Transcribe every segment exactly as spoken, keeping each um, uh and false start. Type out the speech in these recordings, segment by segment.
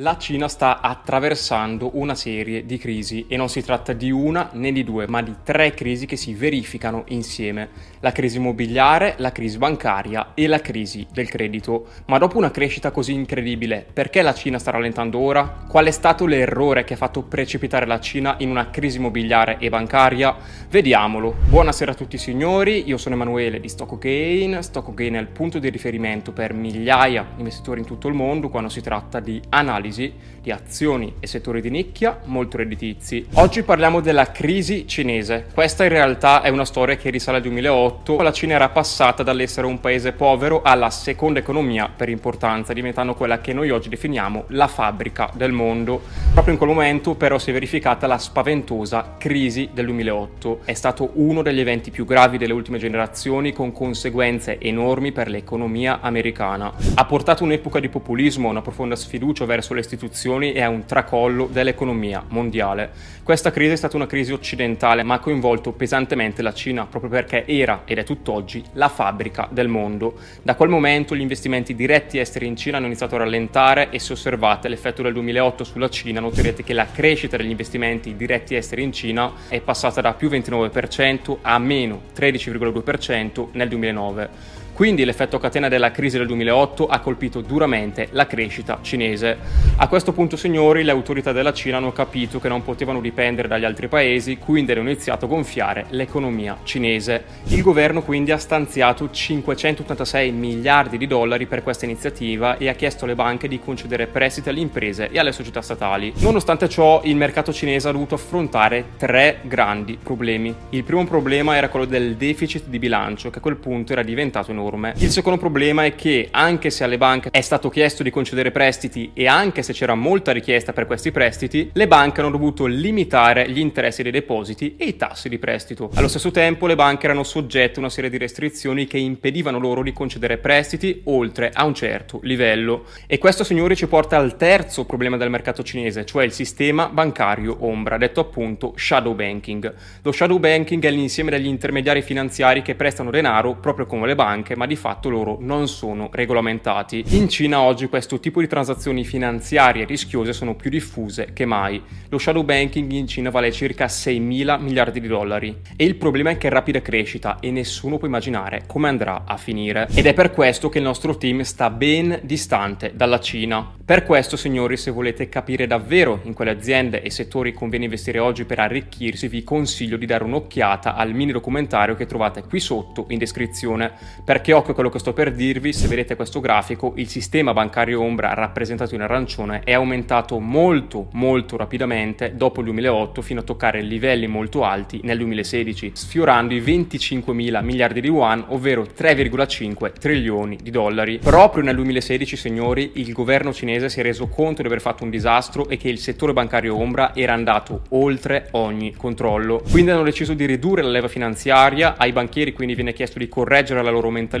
La Cina sta attraversando una serie di crisi e non si tratta di una né di due, ma di tre crisi che si verificano insieme: la crisi immobiliare, la crisi bancaria e la crisi del credito. Ma dopo una crescita così incredibile, perché la Cina sta rallentando ora? Qual è stato l'errore che ha fatto precipitare la Cina in una crisi immobiliare e bancaria? Vediamolo. Buonasera a tutti signori, io sono Emanuele di Stock Gain. Stock Gain è il punto di riferimento per migliaia di investitori in tutto il mondo quando si tratta di analisi di azioni e settori di nicchia molto redditizi. Oggi parliamo della crisi cinese. Questa in realtà è una storia che risale al duemilaotto. La Cina era passata dall'essere un paese povero alla seconda economia per importanza, diventando quella che noi oggi definiamo la fabbrica del mondo. Proprio in quel momento però si è verificata la spaventosa crisi del duemilaotto. È stato uno degli eventi più gravi delle ultime generazioni, con conseguenze enormi per l'economia americana. Ha portato un'epoca di populismo, una profonda sfiducia verso le istituzioni e a un tracollo dell'economia mondiale. Questa crisi è stata una crisi occidentale, ma ha coinvolto pesantemente la Cina, proprio perché era ed è tutt'oggi la fabbrica del mondo. Da quel momento gli investimenti diretti esteri in Cina hanno iniziato a rallentare e, se osservate l'effetto del duemilaotto sulla Cina, noterete che la crescita degli investimenti diretti esteri in Cina è passata da più ventinove percento a meno tredici virgola due percento nel duemilanove. Quindi l'effetto catena della crisi del duemilaotto ha colpito duramente la crescita cinese. A questo punto, signori, le autorità della Cina hanno capito che non potevano dipendere dagli altri paesi, quindi hanno iniziato a gonfiare l'economia cinese. Il governo quindi ha stanziato cinquecentottantasei miliardi di dollari per questa iniziativa e ha chiesto alle banche di concedere prestiti alle imprese e alle società statali. Nonostante ciò, il mercato cinese ha dovuto affrontare tre grandi problemi. Il primo problema era quello del deficit di bilancio, che a quel punto era diventato enorme. Il secondo problema è che, anche se alle banche è stato chiesto di concedere prestiti e anche se c'era molta richiesta per questi prestiti, le banche hanno dovuto limitare gli interessi dei depositi e i tassi di prestito. Allo stesso tempo le banche erano soggette a una serie di restrizioni che impedivano loro di concedere prestiti oltre a un certo livello. E questo, signori, ci porta al terzo problema del mercato cinese, cioè il sistema bancario ombra, detto appunto shadow banking. Lo shadow banking è l'insieme degli intermediari finanziari che prestano denaro proprio come le banche, ma di fatto loro non sono regolamentati. In Cina oggi questo tipo di transazioni finanziarie rischiose sono più diffuse che mai. Lo shadow banking in Cina vale circa seimila miliardi di dollari e il problema è che è in rapida crescita e nessuno può immaginare come andrà a finire. Ed è per questo che il nostro team sta ben distante dalla Cina. Per questo, signori, se volete capire davvero in quali aziende e settori conviene investire oggi per arricchirsi, vi consiglio di dare un'occhiata al mini documentario che trovate qui sotto in descrizione. Perché Che occhio a quello che sto per dirvi: se vedete questo grafico, il sistema bancario ombra rappresentato in arancione è aumentato molto molto rapidamente dopo il duemilaotto, fino a toccare livelli molto alti nel duemilasedici, sfiorando i venticinquemila miliardi di yuan, ovvero tre virgola cinque trilioni di dollari. Proprio nel duemilasedici, signori, il governo cinese si è reso conto di aver fatto un disastro e che il settore bancario ombra era andato oltre ogni controllo. Quindi hanno deciso di ridurre la leva finanziaria ai banchieri, quindi viene chiesto di correggere la loro mentalità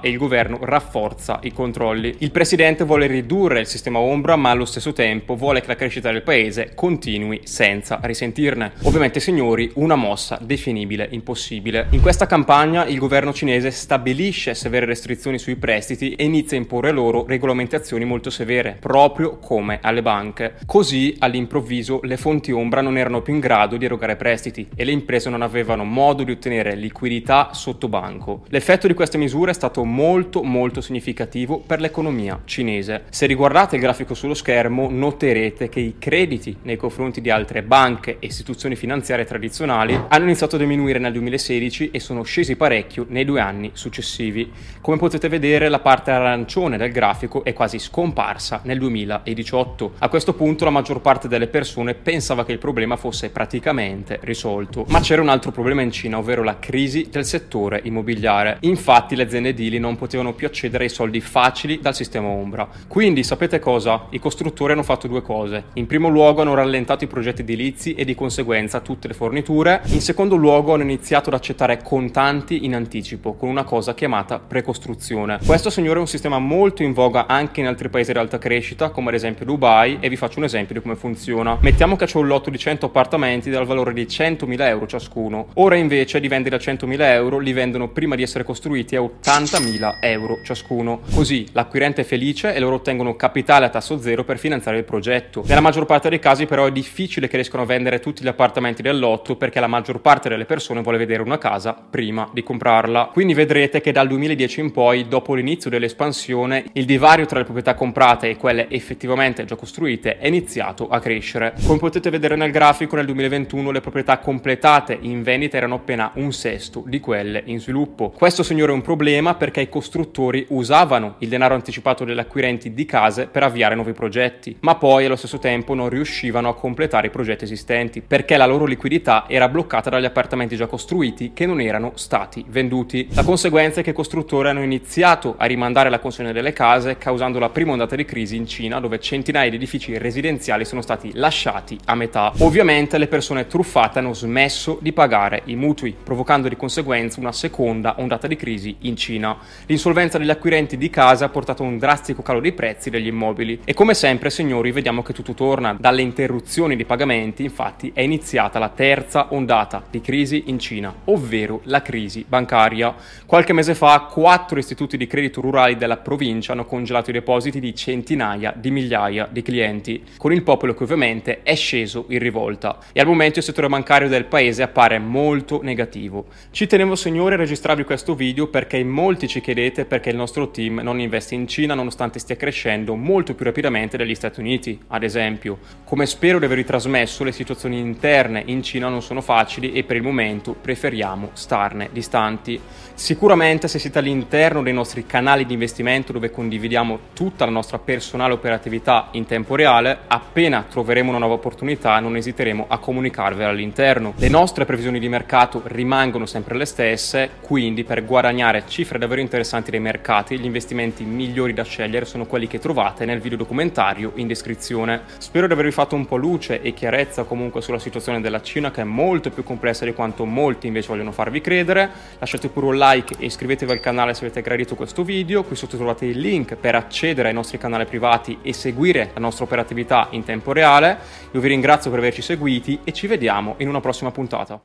e il governo rafforza i controlli. Il presidente vuole ridurre il sistema ombra, ma allo stesso tempo vuole che la crescita del paese continui senza risentirne. Ovviamente, signori, una mossa definibile impossibile. In questa campagna il governo cinese stabilisce severe restrizioni sui prestiti e inizia a imporre loro regolamentazioni molto severe, proprio come alle banche. Così all'improvviso le fonti ombra non erano più in grado di erogare prestiti e le imprese non avevano modo di ottenere liquidità sotto banco. L'effetto di queste misure è stato molto molto significativo per l'economia cinese. Se riguardate il grafico sullo schermo, noterete che i crediti nei confronti di altre banche e istituzioni finanziarie tradizionali hanno iniziato a diminuire nel duemilasedici e sono scesi parecchio nei due anni successivi. Come potete vedere, la parte arancione del grafico è quasi scomparsa nel duemiladiciotto. A questo punto la maggior parte delle persone pensava che il problema fosse praticamente risolto, ma c'era un altro problema in Cina, ovvero la crisi del settore immobiliare. Infatti le aziende edili non potevano più accedere ai soldi facili dal sistema ombra. Quindi sapete cosa? I costruttori hanno fatto due cose. In primo luogo hanno rallentato i progetti edilizi e di conseguenza tutte le forniture. In secondo luogo hanno iniziato ad accettare contanti in anticipo, con una cosa chiamata precostruzione. Questo, signore, è un sistema molto in voga anche in altri paesi ad alta crescita, come ad esempio Dubai, e vi faccio un esempio di come funziona. Mettiamo che c'è un lotto di cento appartamenti dal valore di centomila euro ciascuno. Ora invece di vendere a centomila euro, li vendono prima di essere costruiti a ottantamila euro ciascuno. Così l'acquirente è felice e loro ottengono capitale a tasso zero per finanziare il progetto. Nella maggior parte dei casi però è difficile che riescano a vendere tutti gli appartamenti del lotto, perché la maggior parte delle persone vuole vedere una casa prima di comprarla. Quindi vedrete che dal duemiladieci in poi, dopo l'inizio dell'espansione, il divario tra le proprietà comprate e quelle effettivamente già costruite è iniziato a crescere. Come potete vedere nel grafico, nel duemilaventuno le proprietà completate in vendita erano appena un sesto di quelle in sviluppo. Questo, signore, è un problema perché i costruttori usavano il denaro anticipato degli acquirenti di case per avviare nuovi progetti, ma poi allo stesso tempo non riuscivano a completare i progetti esistenti perché la loro liquidità era bloccata dagli appartamenti già costruiti che non erano stati venduti. La conseguenza è che i costruttori hanno iniziato a rimandare la consegna delle case, causando la prima ondata di crisi in Cina, dove centinaia di edifici residenziali sono stati lasciati a metà. Ovviamente le persone truffate hanno smesso di pagare i mutui, provocando di conseguenza una seconda ondata di crisi in Cina. L'insolvenza degli acquirenti di case ha portato a un drastico calo dei prezzi degli immobili e, come sempre, signori, vediamo che tutto torna. Dalle interruzioni di pagamenti infatti è iniziata la terza ondata di crisi in Cina, ovvero la crisi bancaria. Qualche mese fa quattro istituti di credito rurali della provincia hanno congelato i depositi di centinaia di migliaia di clienti, con il popolo che ovviamente è sceso in rivolta, e al momento il settore bancario del paese appare molto negativo. Ci tenevo, signori, a registrarvi questo video perché in molti ci chiedete perché il nostro team non investe in Cina nonostante stia crescendo molto più rapidamente degli Stati Uniti, ad esempio. Come spero di avervi trasmesso, le situazioni interne in Cina non sono facili e per il momento preferiamo starne distanti. Sicuramente se siete all'interno dei nostri canali di investimento, dove condividiamo tutta la nostra personale operatività in tempo reale, appena troveremo una nuova opportunità non esiteremo a comunicarvela all'interno. Le nostre previsioni di mercato rimangono sempre le stesse, quindi per guadagnare cifre davvero interessanti dei mercati gli investimenti migliori da scegliere sono quelli che trovate nel video documentario in descrizione. Spero di avervi fatto un po' luce e chiarezza comunque sulla situazione della Cina, che è molto più complessa di quanto molti invece vogliono farvi credere. Lasciate pure un like e iscrivetevi al canale se avete gradito questo video. Qui sotto trovate il link per accedere ai nostri canali privati e seguire la nostra operatività in tempo reale. Io vi ringrazio per averci seguiti e ci vediamo in una prossima puntata.